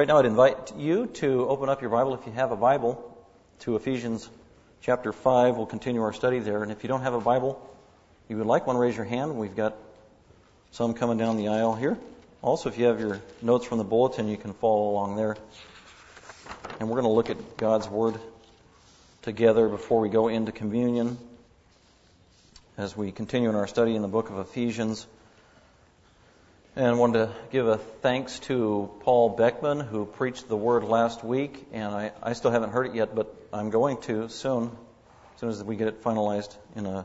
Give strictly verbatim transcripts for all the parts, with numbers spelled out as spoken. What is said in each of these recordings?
Right now I'd invite you to open up your Bible, if you have a Bible, to Ephesians chapter five. We'll continue our study there. And if you don't have a Bible, you would like one, raise your hand. We've got some coming down the aisle here. Also, if you have your notes from the bulletin, you can follow along there. And we're going to look at God's Word together before we go into communion, as we continue in our study in the book of Ephesians. And I wanted to give a thanks to Paul Beckman, who preached the word last week, and I, I still haven't heard it yet, but I'm going to soon, as soon as we get it finalized in a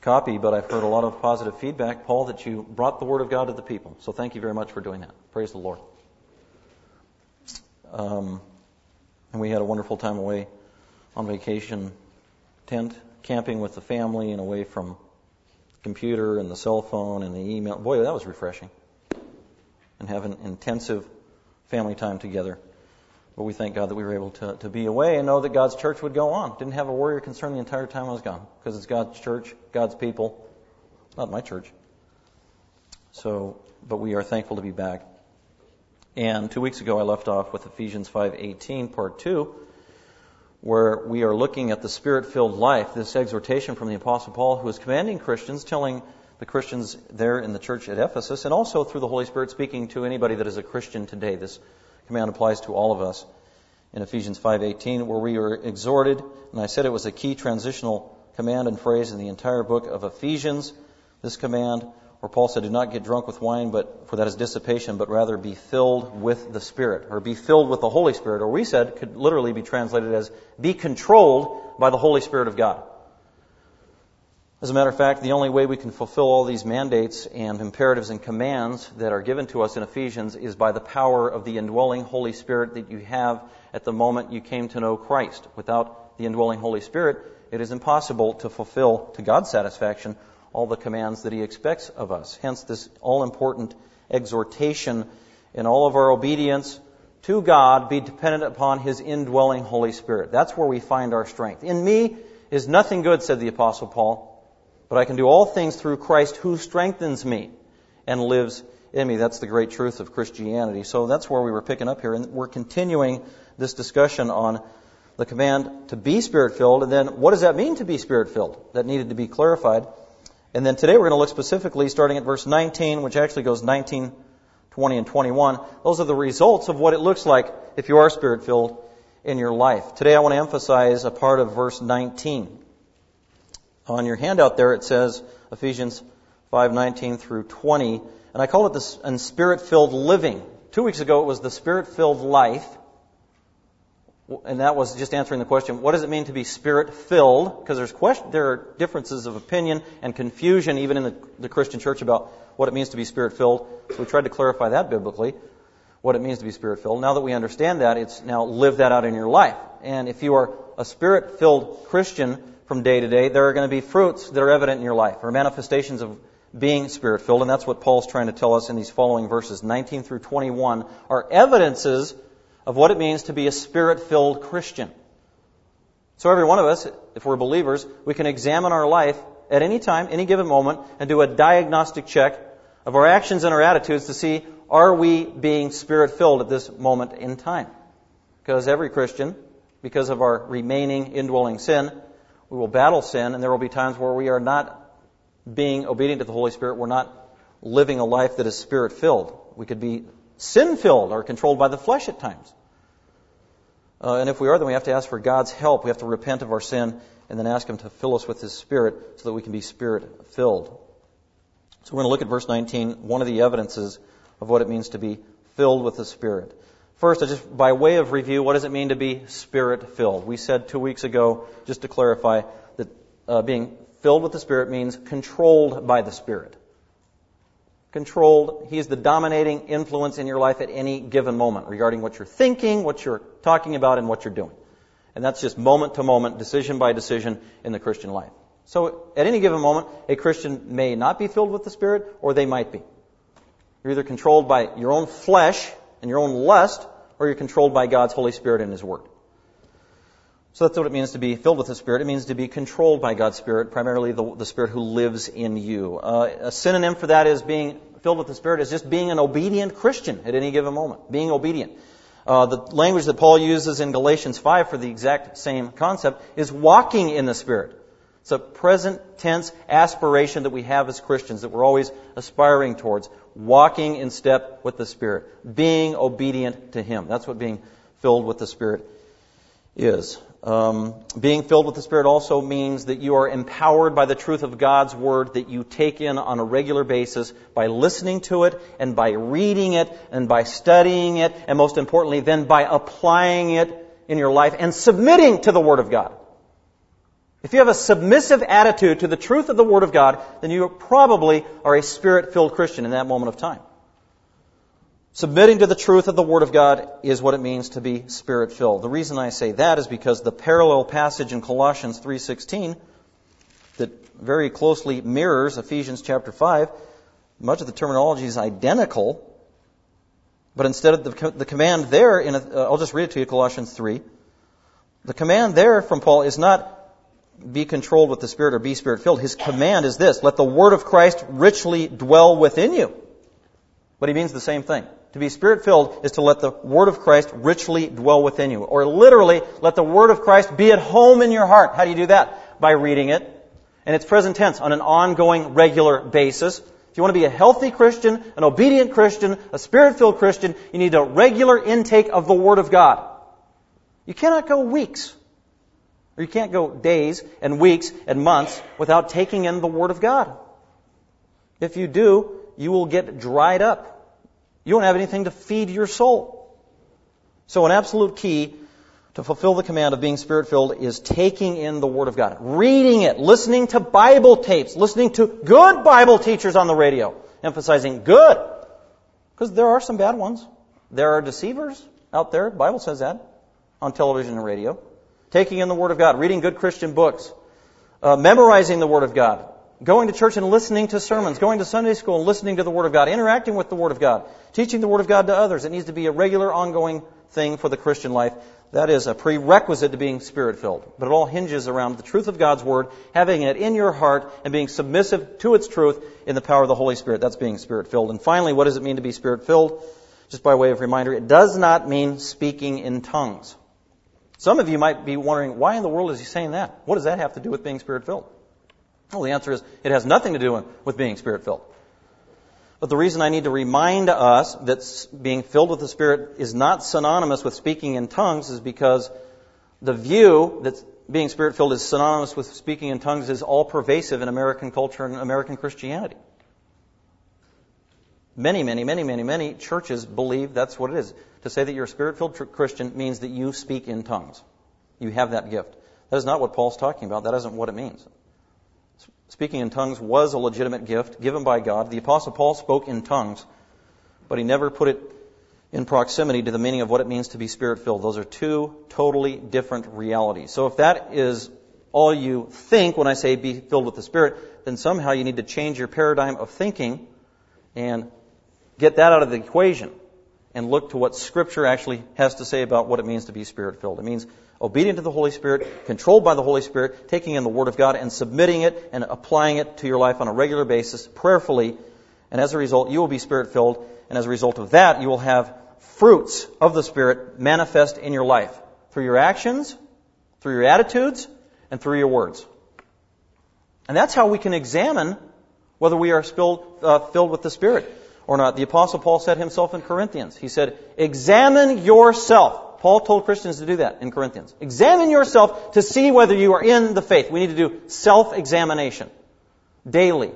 copy. But I've heard a lot of positive feedback, Paul, that you brought the Word of God to the people. So thank you very much for doing that. Praise the Lord. Um, and we had a wonderful time away on vacation, tent, camping with the family, and away from computer and the cell phone and the email. Boy, that was refreshing. And having intensive family time together. But we thank God that we were able to, to be away and know that God's church would go on. Didn't have a worry or concern the entire time I was gone, because it's God's church, God's people, not my church. So, but we are thankful to be back. And two weeks ago I left off with Ephesians five eighteen, part two, where we are looking at the Spirit-filled life, this exhortation from the Apostle Paul, who is commanding Christians, telling the Christians there in the church at Ephesus, and also through the Holy Spirit speaking to anybody that is a Christian today. This command applies to all of us in Ephesians five eighteen, where we are exhorted, and I said it was a key transitional command and phrase in the entire book of Ephesians, this command where Paul said, do not get drunk with wine, but for that is dissipation, but rather be filled with the Spirit, or be filled with the Holy Spirit, or we said could literally be translated as be controlled by the Holy Spirit of God. As a matter of fact, the only way we can fulfill all these mandates and imperatives and commands that are given to us in Ephesians is by the power of the indwelling Holy Spirit that you have at the moment you came to know Christ. Without the indwelling Holy Spirit, it is impossible to fulfill, to God's satisfaction, all the commands that He expects of us. Hence this all-important exhortation in all of our obedience to God, be dependent upon His indwelling Holy Spirit. That's where we find our strength. In me is nothing good, said the Apostle Paul, but I can do all things through Christ who strengthens me and lives in me. That's the great truth of Christianity. So that's where we were picking up here, and we're continuing this discussion on the command to be Spirit-filled, and then what does that mean to be Spirit-filled? That needed to be clarified. And then today we're going to look specifically starting at verse nineteen, which actually goes nineteen, twenty, and twenty-one. Those are the results of what it looks like if you are Spirit-filled in your life. Today I want to emphasize a part of verse nineteen. On your handout there it says Ephesians five nineteen through twenty, and I call it the and Spirit-filled living. Two weeks ago it was the Spirit-filled life, and that was just answering the question, what does it mean to be Spirit-filled? Because there's question, there are differences of opinion and confusion even in the, the Christian church about what it means to be Spirit-filled. So we tried to clarify that biblically, what it means to be Spirit-filled. Now that we understand that, it's now live that out in your life. And if you are a Spirit-filled Christian from day to day, there are going to be fruits that are evident in your life, or manifestations of being Spirit-filled. And that's what Paul's trying to tell us in these following verses. nineteen through twenty-one are evidences of what it means to be a Spirit-filled Christian. So every one of us, if we're believers, we can examine our life at any time, any given moment, and do a diagnostic check of our actions and our attitudes to see, are we being Spirit-filled at this moment in time? Because every Christian, because of our remaining indwelling sin, we will battle sin, and there will be times where we are not being obedient to the Holy Spirit. We're not living a life that is Spirit-filled. We could be sin-filled or controlled by the flesh at times. Uh, and if we are, then we have to ask for God's help. We have to repent of our sin and then ask Him to fill us with His Spirit so that we can be Spirit-filled. So we're going to look at verse nineteen, one of the evidences of what it means to be filled with the Spirit. First, I just by way of review, what does it mean to be Spirit-filled? We said two weeks ago, just to clarify, that uh, being filled with the Spirit means controlled by the Spirit. Controlled. He is the dominating influence in your life at any given moment regarding what you're thinking, what you're talking about, and what you're doing. And that's just moment to moment, decision by decision in the Christian life. So at any given moment, a Christian may not be filled with the Spirit, or they might be. You're either controlled by your own flesh and your own lust, or you're controlled by God's Holy Spirit and His Word. So that's what it means to be filled with the Spirit. It means to be controlled by God's Spirit, primarily the, the Spirit who lives in you. Uh, a synonym for that is being filled with the Spirit is just being an obedient Christian at any given moment, being obedient. Uh, the language that Paul uses in Galatians five for the exact same concept is walking in the Spirit. It's a present tense aspiration that we have as Christians, that we're always aspiring towards, walking in step with the Spirit, being obedient to Him. That's what being filled with the Spirit is. Um, being filled with the Spirit also means that you are empowered by the truth of God's Word that you take in on a regular basis by listening to it and by reading it and by studying it and, most importantly, then by applying it in your life and submitting to the Word of God. If you have a submissive attitude to the truth of the Word of God, then you probably are a Spirit-filled Christian in that moment of time. Submitting to the truth of the Word of God is what it means to be Spirit-filled. The reason I say that is because the parallel passage in Colossians three sixteen that very closely mirrors Ephesians chapter five, much of the terminology is identical, but instead of the, the command there, in a, uh, I'll just read it to you, Colossians three. The command there from Paul is not be controlled with the Spirit or be Spirit-filled. His command is this: let the Word of Christ richly dwell within you. But he means the same thing. To be Spirit-filled is to let the Word of Christ richly dwell within you. Or literally, let the Word of Christ be at home in your heart. How do you do that? By reading it. And it's present tense on an ongoing, regular basis. If you want to be a healthy Christian, an obedient Christian, a Spirit-filled Christian, you need a regular intake of the Word of God. You cannot go weeks, or you can't go days and weeks and months without taking in the Word of God. If you do, you will get dried up. You won't have anything to feed your soul. So an absolute key to fulfill the command of being Spirit-filled is taking in the Word of God, reading it, listening to Bible tapes, listening to good Bible teachers on the radio, emphasizing good, because there are some bad ones. There are deceivers out there, the Bible says that, on television and radio. Taking in the Word of God, reading good Christian books, uh, memorizing the Word of God, going to church and listening to sermons, going to Sunday school and listening to the Word of God, interacting with the Word of God, teaching the Word of God to others. It needs to be a regular, ongoing thing for the Christian life. That is a prerequisite to being Spirit-filled. But it all hinges around the truth of God's Word, having it in your heart, and being submissive to its truth in the power of the Holy Spirit. That's being Spirit-filled. And finally, what does it mean to be Spirit-filled? Just by way of reminder, it does not mean speaking in tongues. Some of you might be wondering, why in the world is he saying that? What does that have to do with being Spirit-filled? Well, the answer is it has nothing to do with being Spirit-filled. But the reason I need to remind us that being filled with the Spirit is not synonymous with speaking in tongues is because the view that being Spirit-filled is synonymous with speaking in tongues is all-pervasive in American culture and American Christianity. Many, many, many, many, many churches believe that's what it is. To say that you're a Spirit-filled Christian means that you speak in tongues. You have that gift. That is not what Paul's talking about. That isn't what it means. Speaking in tongues was a legitimate gift given by God. The Apostle Paul spoke in tongues, but he never put it in proximity to the meaning of what it means to be Spirit-filled. Those are two totally different realities. So if that is all you think when I say be filled with the Spirit, then somehow you need to change your paradigm of thinking and get that out of the equation and look to what Scripture actually has to say about what it means to be Spirit-filled. It means obedient to the Holy Spirit, controlled by the Holy Spirit, taking in the Word of God and submitting it and applying it to your life on a regular basis, prayerfully, and as a result, you will be Spirit-filled, and as a result of that, you will have fruits of the Spirit manifest in your life through your actions, through your attitudes, and through your words. And that's how we can examine whether we are spilled, uh, filled with the Spirit or not. The Apostle Paul said himself in Corinthians, he said, examine yourself. Paul told Christians to do that in Corinthians. Examine yourself to see whether you are in the faith. We need to do self-examination daily,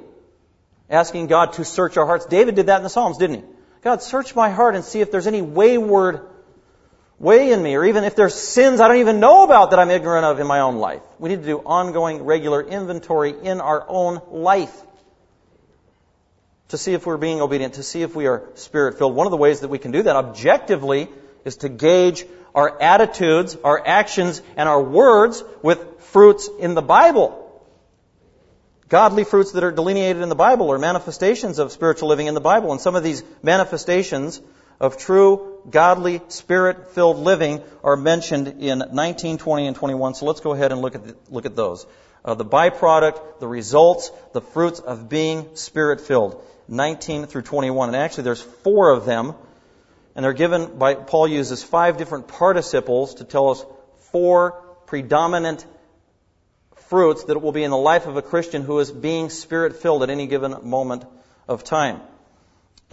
asking God to search our hearts. David did that in the Psalms, didn't he? God, search my heart and see if there's any wayward way in me, or even if there's sins I don't even know about that I'm ignorant of in my own life. We need to do ongoing, regular inventory in our own life to see if we're being obedient, to see if we are Spirit-filled. One of the ways that we can do that objectively is to gauge our attitudes, our actions, and our words with fruits in the Bible. Godly fruits that are delineated in the Bible are manifestations of spiritual living in the Bible. And some of these manifestations of true, godly, spirit-filled living are mentioned in nineteen, twenty, and twenty-one. So let's go ahead and look at the, look at those. Uh, the byproduct, the results, the fruits of being spirit-filled, nineteen through twenty-one. And actually there's four of them, and they're given by, Paul uses five different participles to tell us four predominant fruits that will be in the life of a Christian who is being spirit-filled at any given moment of time.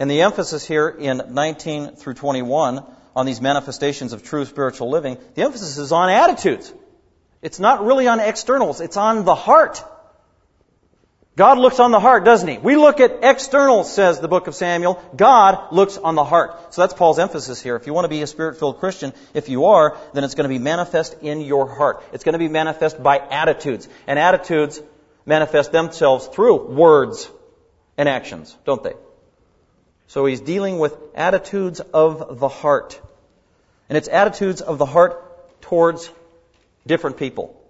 And the emphasis here in nineteen through twenty-one on these manifestations of true spiritual living, the emphasis is on attitudes. It's not really on externals, it's on the heart. God looks on the heart, doesn't He? We look at externals, says the book of Samuel. God looks on the heart. So that's Paul's emphasis here. If you want to be a Spirit-filled Christian, if you are, then it's going to be manifest in your heart. It's going to be manifest by attitudes. And attitudes manifest themselves through words and actions, don't they? So he's dealing with attitudes of the heart. And it's attitudes of the heart towards different people.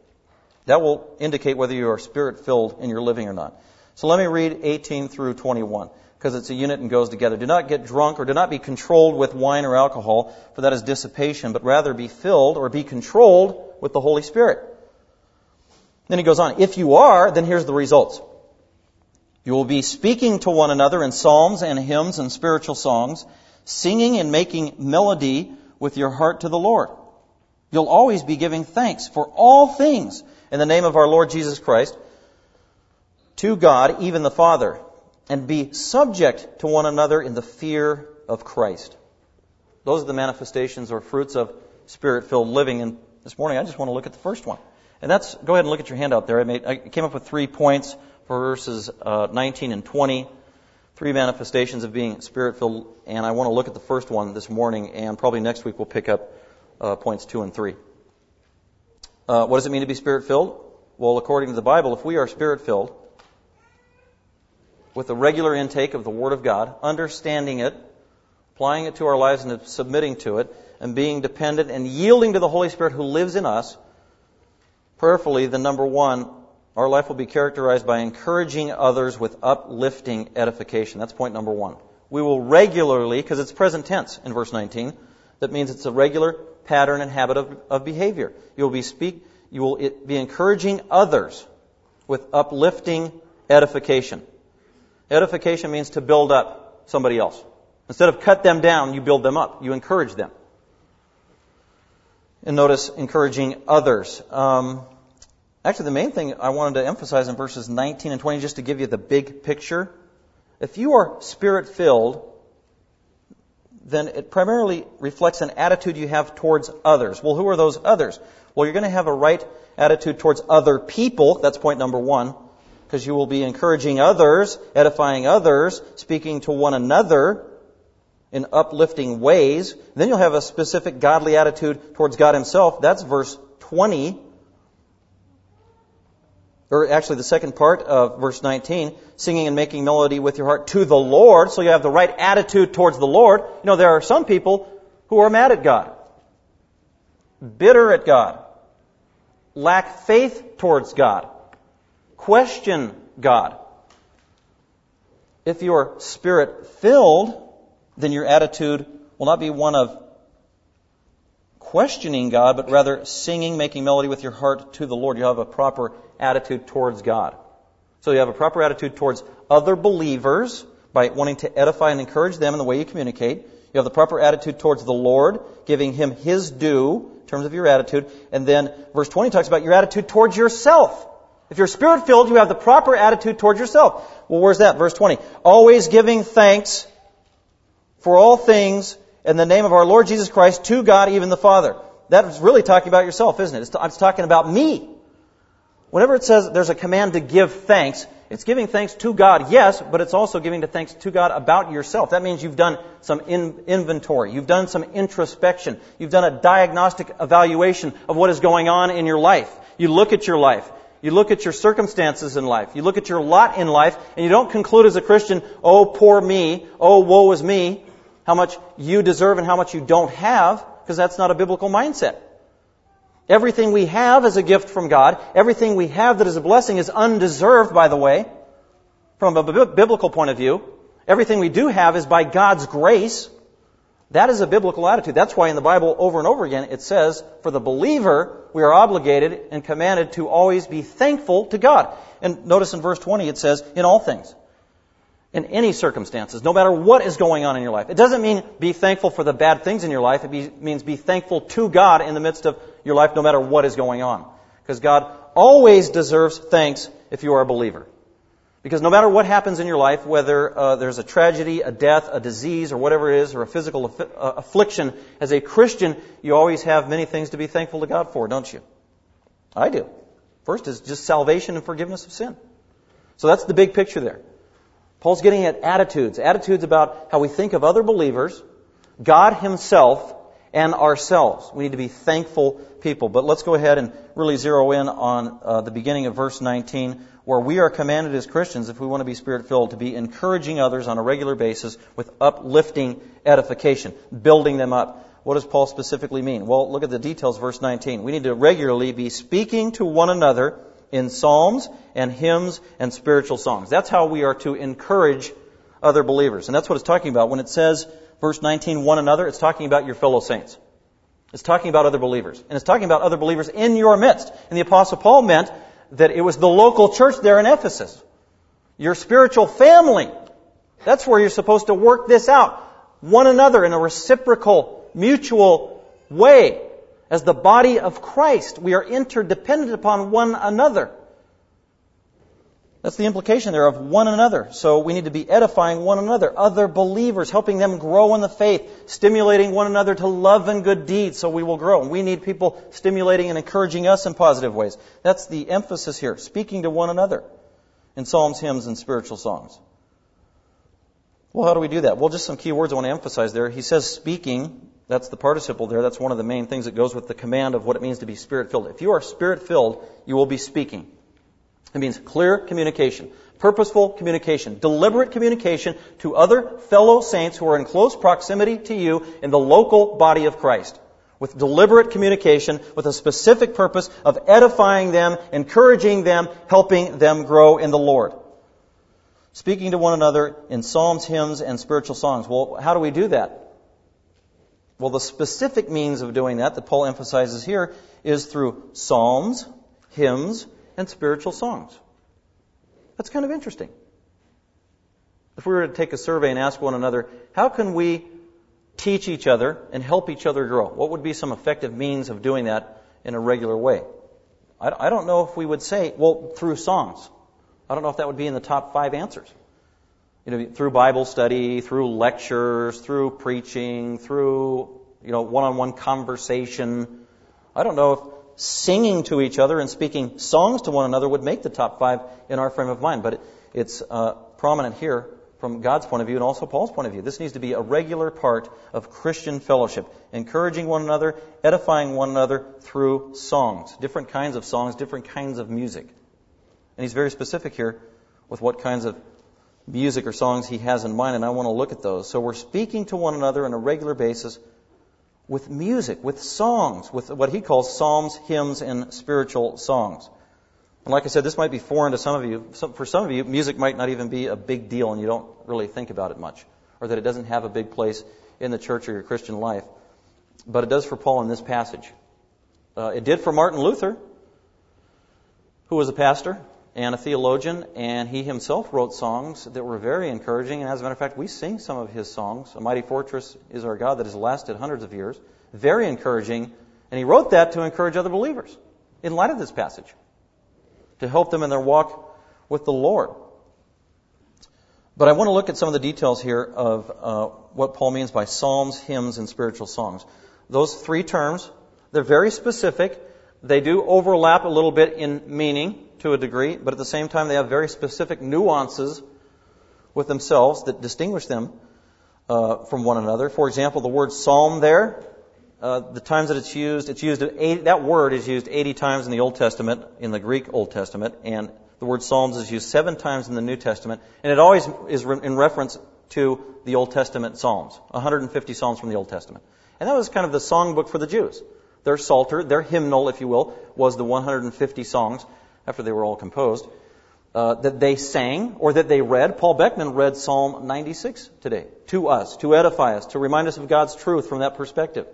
That will indicate whether you are spirit-filled in your living or not. So let me read eighteen through twenty-one, because it's a unit and goes together. Do not get drunk, or do not be controlled with wine or alcohol, for that is dissipation, but rather be filled or be controlled with the Holy Spirit. Then he goes on. If you are, then here's the results. You will be speaking to one another in psalms and hymns and spiritual songs, singing and making melody with your heart to the Lord. You'll always be giving thanks for all things in the name of our Lord Jesus Christ to God, even the Father, and be subject to one another in the fear of Christ. Those are the manifestations or fruits of spirit-filled living. And this morning, I just want to look at the first one. And that's, go ahead and look at your handout there. I, made, I came up with three points for verses uh, nineteen and twenty, three manifestations of being spirit-filled, and I want to look at the first one this morning, and probably next week we'll pick up uh, points two and three. Uh, what does it mean to be spirit-filled? Well, according to the Bible, if we are spirit-filled with a regular intake of the Word of God, understanding it, applying it to our lives and submitting to it, and being dependent and yielding to the Holy Spirit who lives in us, prayerfully, then number one, our life will be characterized by encouraging others with uplifting edification. That's point number one. We will regularly, because it's present tense in verse nineteen, that means it's a regular pattern and habit of, of behavior. You'll be speak, you will it, be encouraging others with uplifting edification. Edification means to build up somebody else. Instead of cut them down, you build them up. You encourage them. And notice encouraging others. Um, Actually, the main thing I wanted to emphasize in verses nineteen and twenty, just to give you the big picture, if you are spirit-filled, then it primarily reflects an attitude you have towards others. Well, who are those others? Well, you're going to have a right attitude towards other people. That's point number one, because you will be encouraging others, edifying others, speaking to one another in uplifting ways. Then you'll have a specific godly attitude towards God Himself. That's verse twenty. Or actually the second part of verse nineteen, singing and making melody with your heart to the Lord, so you have the right attitude towards the Lord. You know, there are some people who are mad at God, bitter at God, lack faith towards God, question God. If you are spirit-filled, then your attitude will not be one of questioning God, but rather singing, making melody with your heart to the Lord. You have a proper attitude towards God. So you have a proper attitude towards other believers by wanting to edify and encourage them in the way you communicate. You have the proper attitude towards the Lord, giving Him His due in terms of your attitude. And then verse twenty talks about your attitude towards yourself. If you're spirit-filled, you have the proper attitude towards yourself. Well, where's that? Verse twenty. Always giving thanks for all things in the name of our Lord Jesus Christ to God, even the Father. That's really talking about yourself, isn't it? It's, t- it's talking about me. Whenever it says there's a command to give thanks, it's giving thanks to God, yes, but it's also giving the thanks to God about yourself. That means you've done some in- inventory. You've done some introspection. You've done a diagnostic evaluation of what is going on in your life. You look at your life. You look at your circumstances in life. You look at your lot in life, and you don't conclude as a Christian, oh, poor me, oh, woe is me, how much you deserve and how much you don't have, because that's not a biblical mindset. Everything we have is a gift from God. Everything we have that is a blessing is undeserved, by the way, from a b- biblical point of view. Everything we do have is by God's grace. That is a biblical attitude. That's why in the Bible over and over again it says, for the believer, we are obligated and commanded to always be thankful to God. And notice in verse twenty it says, in all things, in any circumstances, no matter what is going on in your life. It doesn't mean be thankful for the bad things in your life. It be, means be thankful to God in the midst of your life, no matter what is going on. Because God always deserves thanks if you are a believer. Because no matter what happens in your life, whether uh, there's a tragedy, a death, a disease, or whatever it is, or a physical aff- uh, affliction, as a Christian, you always have many things to be thankful to God for, don't you? I do. First is just salvation and forgiveness of sin. So that's the big picture there. Paul's getting at attitudes. Attitudes about how we think of other believers, God Himself, and ourselves. We need to be thankful people. But let's go ahead and really zero in on uh, the beginning of verse nineteen, where we are commanded as Christians, if we want to be Spirit-filled, to be encouraging others on a regular basis with uplifting edification, building them up. What does Paul specifically mean? Well, look at the details, verse nineteen. We need to regularly be speaking to one another in psalms and hymns and spiritual songs. That's how we are to encourage other believers. And that's what it's talking about. When it says, verse nineteen, one another, it's talking about your fellow saints. It's talking about other believers. And it's talking about other believers in your midst. And the Apostle Paul meant that it was the local church there in Ephesus. Your spiritual family. That's where you're supposed to work this out. One another in a reciprocal, mutual way. As the body of Christ, we are interdependent upon one another. That's the implication there of one another. So we need to be edifying one another, other believers, helping them grow in the faith, stimulating one another to love and good deeds so we will grow. And we need people stimulating and encouraging us in positive ways. That's the emphasis here, speaking to one another in psalms, hymns, and spiritual songs. Well, how do we do that? Well, just some key words I want to emphasize there. He says speaking, that's the participle there. That's one of the main things that goes with the command of what it means to be Spirit-filled. If you are Spirit-filled, you will be speaking. It means clear communication, purposeful communication, deliberate communication to other fellow saints who are in close proximity to you in the local body of Christ, with deliberate communication, with a specific purpose of edifying them, encouraging them, helping them grow in the Lord. Speaking to one another in psalms, hymns, and spiritual songs. Well, how do we do that? Well, the specific means of doing that that Paul emphasizes here is through psalms, hymns, and spiritual songs. That's kind of interesting. If we were to take a survey and ask one another, how can we teach each other and help each other grow? What would be some effective means of doing that in a regular way? I don't know if we would say, well, through songs. I don't know if that would be in the top five answers. You know, through Bible study, through lectures, through preaching, through, you know, one-on-one conversation. I don't know if singing to each other and speaking songs to one another would make the top five in our frame of mind. But it, it's uh, prominent here from God's point of view and also Paul's point of view. This needs to be a regular part of Christian fellowship, encouraging one another, edifying one another through songs, different kinds of songs, different kinds of music. And he's very specific here with what kinds of music or songs he has in mind, and I want to look at those. So we're speaking to one another on a regular basis with music, with songs, with what he calls psalms, hymns, and spiritual songs. And like I said, this might be foreign to some of you. For some of you, music might not even be a big deal and you don't really think about it much, or that it doesn't have a big place in the church or your Christian life. But it does for Paul in this passage. Uh, it did for Martin Luther, who was a pastor and a theologian, and he himself wrote songs that were very encouraging. And as a matter of fact, we sing some of his songs. A Mighty Fortress Is Our God, that has lasted hundreds of years. Very encouraging. And he wrote that to encourage other believers in light of this passage, to help them in their walk with the Lord. But I want to look at some of the details here of uh, what Paul means by psalms, hymns, and spiritual songs. Those three terms, they're very specific. They do overlap a little bit in meaning, to a degree, but at the same time they have very specific nuances with themselves that distinguish them uh, from one another. For example, the word psalm there, uh, the times that it's used, it's used eight, that word is used eighty times in the Old Testament, in the Greek Old Testament, and the word psalms is used seven times in the New Testament, and it always is re- in reference to the Old Testament psalms, one hundred fifty psalms from the Old Testament. And that was kind of the songbook for the Jews. Their Psalter, their hymnal, if you will, was the one hundred fifty songs after they were all composed. uh, that they sang or that they read. Paul Beckman read Psalm ninety-six today to us, to edify us, to remind us of God's truth from that perspective.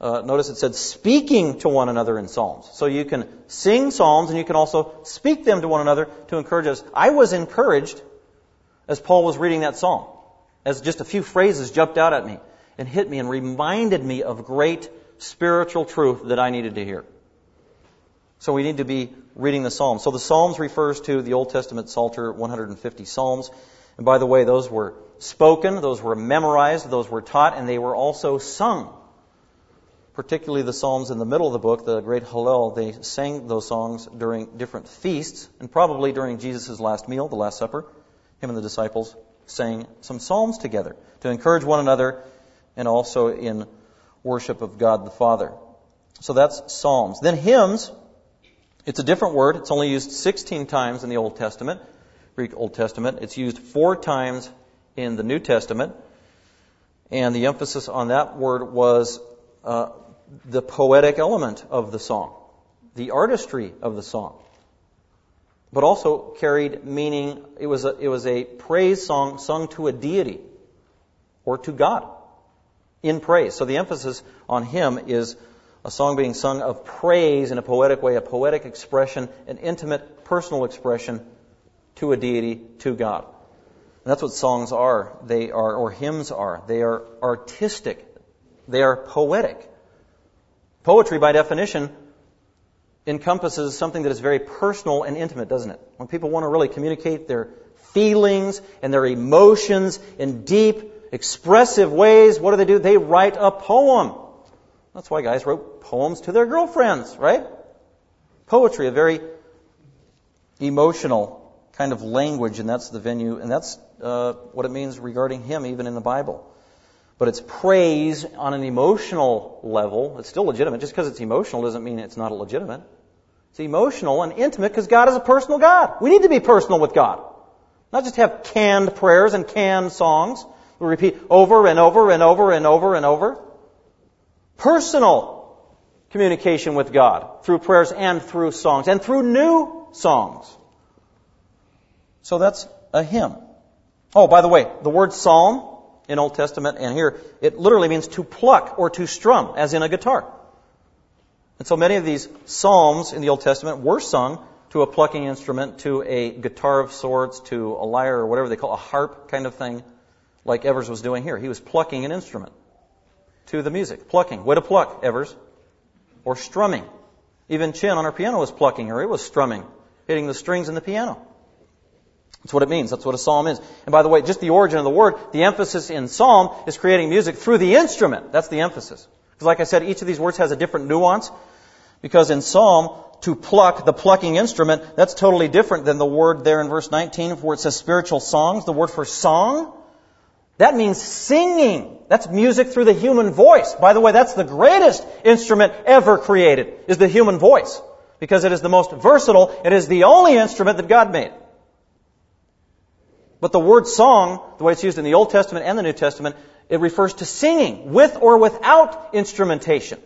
Uh, notice it said speaking to one another in psalms. So you can sing psalms and you can also speak them to one another to encourage us. I was encouraged as Paul was reading that psalm, as just a few phrases jumped out at me and hit me and reminded me of great spiritual truth that I needed to hear. So we need to be reading the psalms. So the psalms refers to the Old Testament Psalter, one hundred fifty psalms. And by the way, those were spoken, those were memorized, those were taught, and they were also sung. Particularly the psalms in the middle of the book, the great Hallel, they sang those songs during different feasts and probably during Jesus' last meal, the Last Supper. Him and the disciples sang some psalms together to encourage one another and also in worship of God the Father. So that's psalms. Then hymns, it's a different word. It's only used sixteen times in the Old Testament, Greek Old Testament. It's used four times in the New Testament. And the emphasis on that word was Uh, the poetic element of the song, the artistry of the song, but also carried meaning. It was a, it was a praise song sung to a deity or to God in praise. So the emphasis on hymn is a song being sung of praise in a poetic way, a poetic expression, an intimate personal expression to a deity, to God. And that's what songs are. They are, or hymns are. They are artistic. They are poetic. Poetry, by definition, encompasses something that is very personal and intimate, doesn't it? When people want to really communicate their feelings and their emotions in deep, expressive ways, what do they do? They write a poem. That's why guys wrote poems to their girlfriends, right? Poetry, a very emotional kind of language, and that's the venue, and that's uh, what it means regarding him, even in the Bible. But it's praise on an emotional level. It's still legitimate. Just because it's emotional doesn't mean it's not legitimate. It's emotional and intimate because God is a personal God. We need to be personal with God. Not just have canned prayers and canned songs we repeat over and over and over and over and over. Personal communication with God through prayers and through songs and through new songs. So that's a hymn. Oh, by the way, the word psalm in Old Testament and here, it literally means to pluck or to strum, as in a guitar. And so many of these psalms in the Old Testament were sung to a plucking instrument, to a guitar of sorts, to a lyre or whatever they call a harp kind of thing, like Evers was doing here. He was plucking an instrument to the music. Plucking. Way to pluck, Evers. Or strumming. Even Chin on her piano was plucking, or it was strumming, hitting the strings in the piano. That's what it means. That's what a psalm is. And by the way, just the origin of the word, the emphasis in psalm is creating music through the instrument. That's the emphasis. Because like I said, each of these words has a different nuance. Because in psalm, to pluck, the plucking instrument, that's totally different than the word there in verse nineteen where it says spiritual songs. The word for song, that means singing. That's music through the human voice. By the way, that's the greatest instrument ever created, is the human voice. Because it is the most versatile. It is the only instrument that God made. But the word song, the way it's used in the Old Testament and the New Testament, it refers to singing, with or without instrumentation.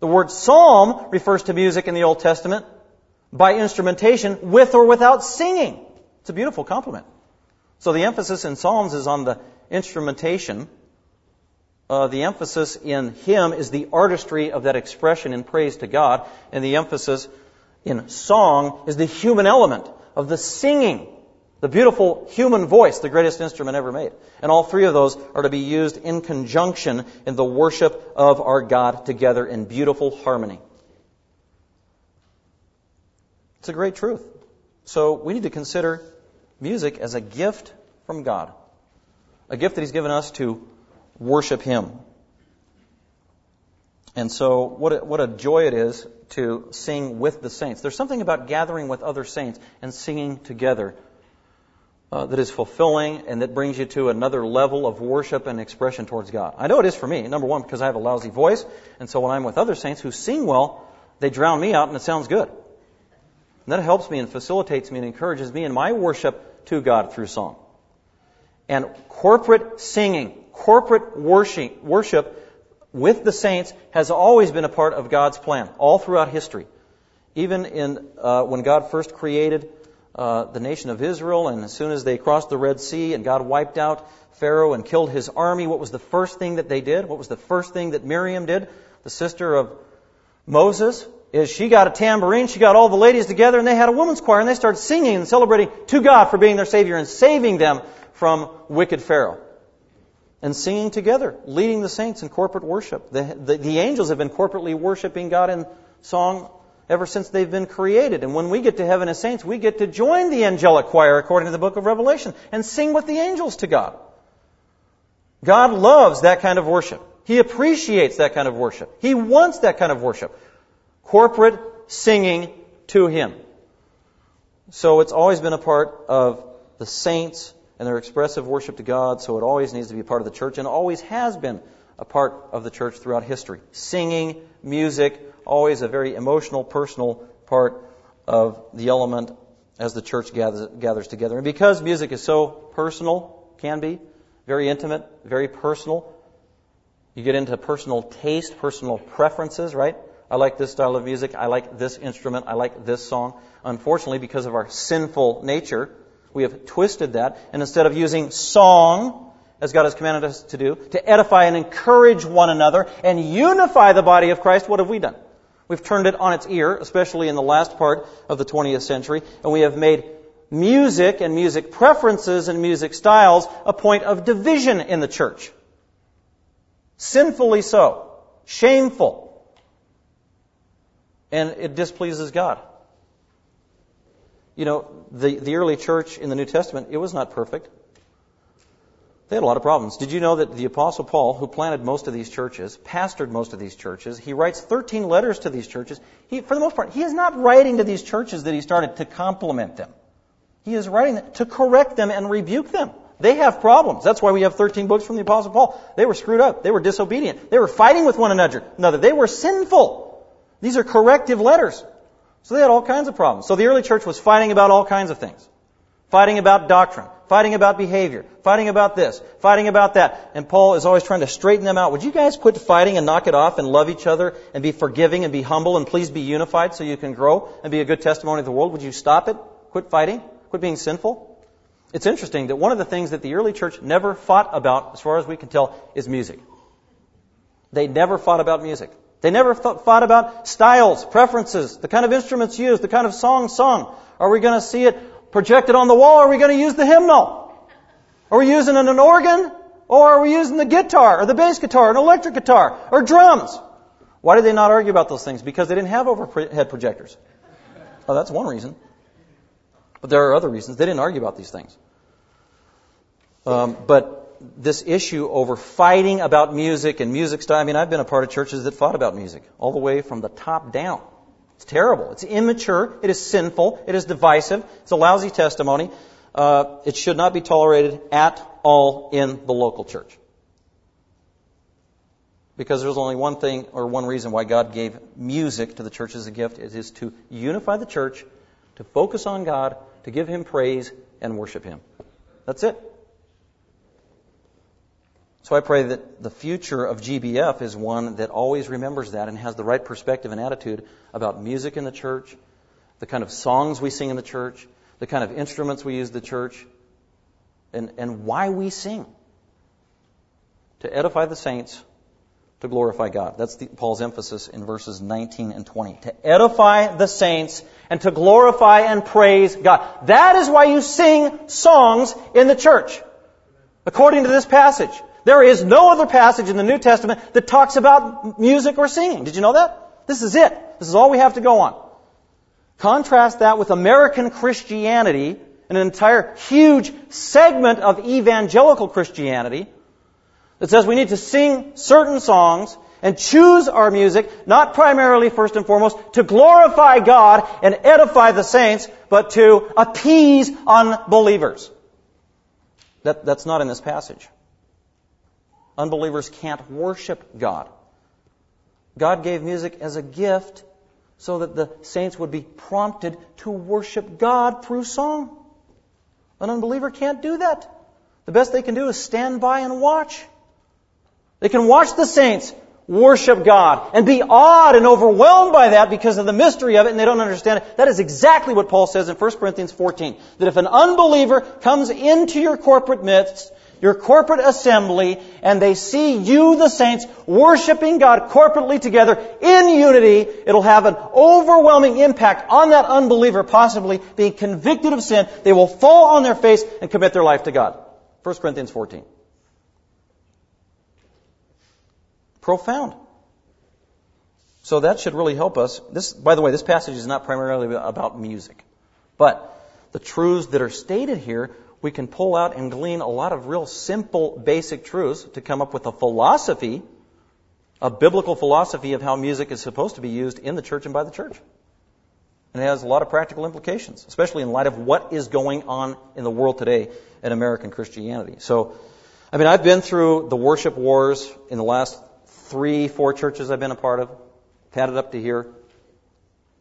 The word psalm refers to music in the Old Testament by instrumentation, with or without singing. It's a beautiful compliment. So the emphasis in psalms is on the instrumentation. Uh, the emphasis in hymn is the artistry of that expression in praise to God. And the emphasis in song is the human element of the singing. The beautiful human voice, the greatest instrument ever made. And all three of those are to be used in conjunction in the worship of our God together in beautiful harmony. It's a great truth. So we need to consider music as a gift from God. A gift that He's given us to worship Him. And so what a, what a joy it is to sing with the saints. There's something about gathering with other saints and singing together Uh, that is fulfilling and that brings you to another level of worship and expression towards God. I know it is for me, number one, because I have a lousy voice, and so when I'm with other saints who sing well, they drown me out and it sounds good. And that helps me and facilitates me and encourages me in my worship to God through song. And corporate singing, corporate worship, worship with the saints has always been a part of God's plan, all throughout history. Even in uh, when God first created uh, the nation of Israel, and as soon as they crossed the Red Sea and God wiped out Pharaoh and killed his army, what was the first thing that they did? What was the first thing that Miriam did, the sister of Moses, is she got a tambourine, she got all the ladies together, and they had a women's choir, and they started singing and celebrating to God for being their Savior and saving them from wicked Pharaoh. And singing together, leading the saints in corporate worship. The, the, the angels have been corporately worshiping God in song ever since they've been created. And when we get to heaven as saints, we get to join the angelic choir, according to the book of Revelation, and sing with the angels to God. God loves that kind of worship. He appreciates that kind of worship. He wants that kind of worship. Corporate singing to Him. So it's always been a part of the saints and their expressive worship to God, so it always needs to be a part of the church and always has been a part of the church throughout history. Singing, music, always a very emotional, personal part of the element as the church gathers, gathers together. And because music is so personal, can be, very intimate, very personal, you get into personal taste, personal preferences, right? I like this style of music, I like this instrument, I like this song. Unfortunately, because of our sinful nature, we have twisted that, and instead of using song, as God has commanded us to do, to edify and encourage one another and unify the body of Christ, what have we done? We've turned it on its ear, especially in the last part of the twentieth century, and we have made music and music preferences and music styles a point of division in the church. Sinfully so. Shameful. And it displeases God. You know, the, the early church in the New Testament, it was not perfect. They had a lot of problems. Did you know that the Apostle Paul, who planted most of these churches, pastored most of these churches, he writes thirteen letters to these churches. He, for the most part, he is not writing to these churches that he started to compliment them. He is writing to correct them and rebuke them. They have problems. That's why we have thirteen books from the Apostle Paul. They were screwed up. They were disobedient. They were fighting with one another. They were sinful. These are corrective letters. So they had all kinds of problems. So the early church was fighting about all kinds of things. Fighting about doctrine. Fighting about behavior. Fighting about this. Fighting about that. And Paul is always trying to straighten them out. Would you guys quit fighting and knock it off and love each other and be forgiving and be humble and please be unified so you can grow and be a good testimony to the world? Would you stop it? Quit fighting? Quit being sinful? It's interesting that one of the things that the early church never fought about, as far as we can tell, is music. They never fought about music. They never th- thought about styles, preferences, the kind of instruments used, the kind of song sung. Are we going to see it projected on the wall? Are we going to use the hymnal? Are we using an organ? Or are we using the guitar or the bass guitar, an electric guitar, or drums? Why did they not argue about those things? Because they didn't have overhead projectors. Oh, that's one reason. But there are other reasons. They didn't argue about these things. Um, but... This issue over fighting about music and music style. I mean, I've been a part of churches that fought about music all the way from the top down. It's terrible. It's immature. It is sinful. It is divisive. It's a lousy testimony. Uh, it should not be tolerated at all in the local church. Because there's only one thing or one reason why God gave music to the church as a gift. It is to unify the church, to focus on God, to give Him praise and worship Him. That's it. So I pray that the future of G B F is one that always remembers that and has the right perspective and attitude about music in the church, the kind of songs we sing in the church, the kind of instruments we use in the church, and, and why we sing. To edify the saints, to glorify God. That's the, Paul's emphasis in verses nineteen and twenty. To edify the saints and to glorify and praise God. That is why you sing songs in the church, according to this passage. There is no other passage in the New Testament that talks about music or singing. Did you know that? This is it. This is all we have to go on. Contrast that with American Christianity, an entire huge segment of evangelical Christianity that says we need to sing certain songs and choose our music, not primarily, first and foremost, to glorify God and edify the saints, but to appease unbelievers. That, that's not in this passage. Unbelievers can't worship God. God gave music as a gift so that the saints would be prompted to worship God through song. An unbeliever can't do that. The best they can do is stand by and watch. They can watch the saints worship God and be awed and overwhelmed by that because of the mystery of it, and they don't understand it. That is exactly what Paul says in First Corinthians fourteen, that if an unbeliever comes into your corporate midst, your corporate assembly, and they see you, the saints, worshiping God corporately together in unity, it'll have an overwhelming impact on that unbeliever, possibly being convicted of sin. They will fall on their face and commit their life to God. First Corinthians fourteen. Profound. So that should really help us. This, by the way, this passage is not primarily about music, but the truths that are stated here, we can pull out and glean a lot of real simple, basic truths to come up with a philosophy, a biblical philosophy of how music is supposed to be used in the church and by the church. And it has a lot of practical implications, especially in light of what is going on in the world today in American Christianity. So, I mean, I've been through the worship wars in the last three, four churches I've been a part of. I've had it up to here.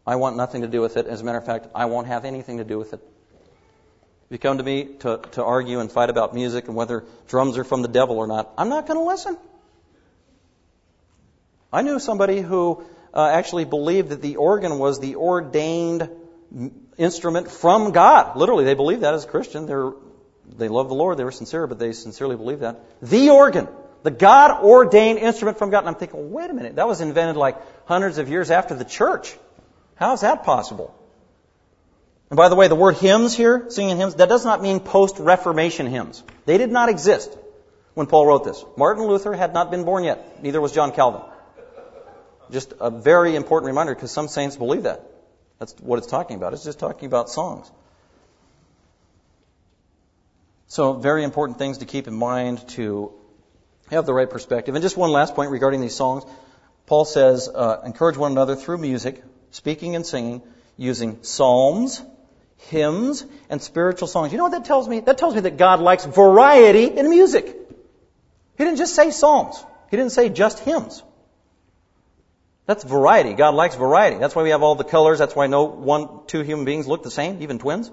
I want nothing to do with it. As a matter of fact, I won't have anything to do with it. If you come to me to, to argue and fight about music and whether drums are from the devil or not, I'm not going to listen. I knew somebody who uh, actually believed that the organ was the ordained instrument from God. Literally, they believed that as a Christian. They're, they loved the Lord. They were sincere, but they sincerely believed that. The organ, the God-ordained instrument from God. And I'm thinking, wait a minute, that was invented like hundreds of years after the church. How is that possible? And by the way, the word hymns here, singing hymns, that does not mean post-Reformation hymns. They did not exist when Paul wrote this. Martin Luther had not been born yet. Neither was John Calvin. Just a very important reminder, because some saints believe that. That's what it's talking about. It's just talking about songs. So very important things to keep in mind to have the right perspective. And just one last point regarding these songs. Paul says, uh, encourage one another through music, speaking and singing, using psalms, hymns, and spiritual songs. You know what that tells me? That tells me that God likes variety in music. He didn't just say psalms. He didn't say just hymns. That's variety. God likes variety. That's why we have all the colors. That's why no one, two human beings look the same, even twins.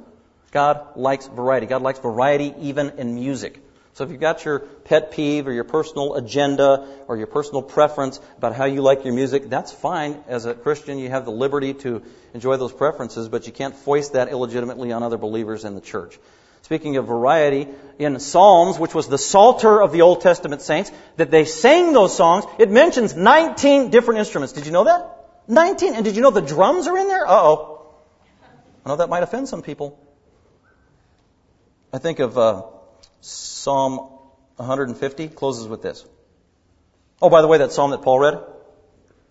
God likes variety. God likes variety even in music. So if you've got your pet peeve or your personal agenda or your personal preference about how you like your music, that's fine. As a Christian, you have the liberty to enjoy those preferences, but you can't foist that illegitimately on other believers in the church. Speaking of variety, in Psalms, which was the Psalter of the Old Testament saints, that they sang those songs, it mentions nineteen different instruments. Did you know that? nineteen. And did you know the drums are in there? Uh-oh. I know that might offend some people. I think of... Uh, Psalm one hundred fifty closes with this. Oh, by the way, that psalm that Paul read,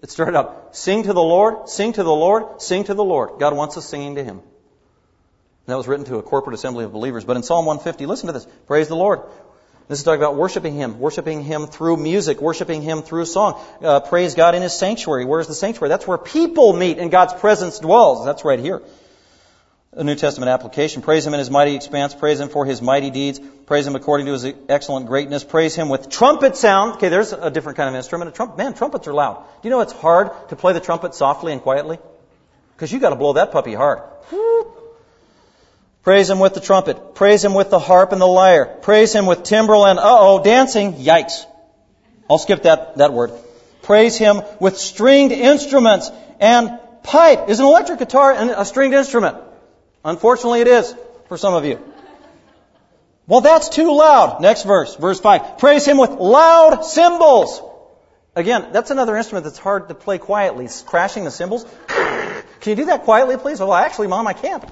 it started out, sing to the Lord, sing to the Lord, sing to the Lord. God wants us singing to Him. And that was written to a corporate assembly of believers. But in Psalm one fifty, listen to this. Praise the Lord. This is talking about worshiping Him, worshiping Him through music, worshiping Him through song. Uh, praise God in His sanctuary. Where is the sanctuary? That's where people meet and God's presence dwells. That's right here. A New Testament application. Praise Him in His mighty expanse. Praise Him for His mighty deeds. Praise Him according to His excellent greatness. Praise Him with trumpet sound. Okay, there's a different kind of instrument. A trumpet, man, trumpets are loud. Do you know it's hard to play the trumpet softly and quietly? Because you got to blow that puppy hard. Woo. Praise Him with the trumpet. Praise Him with the harp and the lyre. Praise Him with timbrel and, uh-oh, dancing. Yikes. I'll skip that, that word. Praise Him with stringed instruments and pipe. Is an electric guitar a stringed instrument? Unfortunately, it is for some of you. Well, that's too loud. Next verse, verse five. Praise Him with loud cymbals. Again, that's another instrument that's hard to play quietly. It's crashing the cymbals. Can you do that quietly, please? Well, actually, Mom, I can't.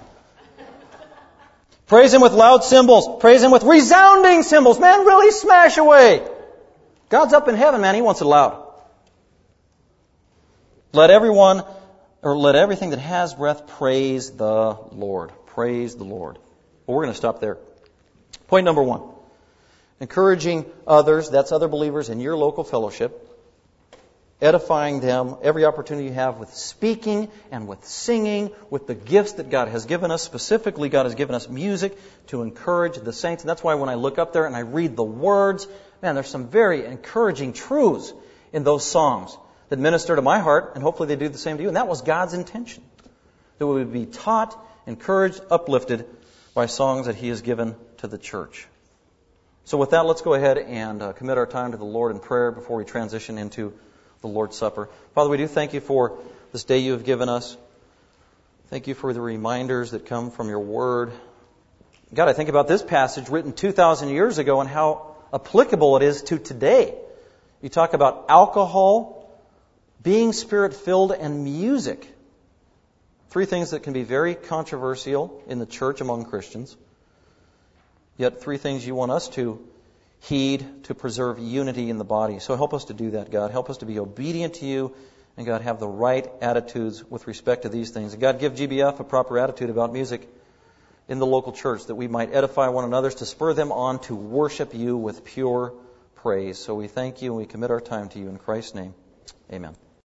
Praise Him with loud cymbals. Praise Him with resounding cymbals. Man, really smash away. God's up in heaven, man. He wants it loud. Let everyone... Or let everything that has breath praise the Lord. Praise the Lord. Well, we're going to stop there. Point number one. Encouraging others, that's other believers in your local fellowship. Edifying them every opportunity you have with speaking and with singing, with the gifts that God has given us. Specifically, God has given us music to encourage the saints. And that's why when I look up there and I read the words, man, there's some very encouraging truths in those songs that minister to my heart, and hopefully they do the same to you. And that was God's intention, that we would be taught, encouraged, uplifted by songs that He has given to the church. So with that, let's go ahead and uh, commit our time to the Lord in prayer before we transition into the Lord's Supper. Father, we do thank you for this day you have given us. Thank you for the reminders that come from your word. God, I think about this passage written two thousand years ago and how applicable it is to today. You talk about alcohol, being spirit-filled, and music. Three things that can be very controversial in the church among Christians. Yet three things you want us to heed to preserve unity in the body. So help us to do that, God. Help us to be obedient to you. And God, have the right attitudes with respect to these things. And God, give G B F a proper attitude about music in the local church, that we might edify one another, to spur them on to worship you with pure praise. So we thank you and we commit our time to you in Christ's name. Amen.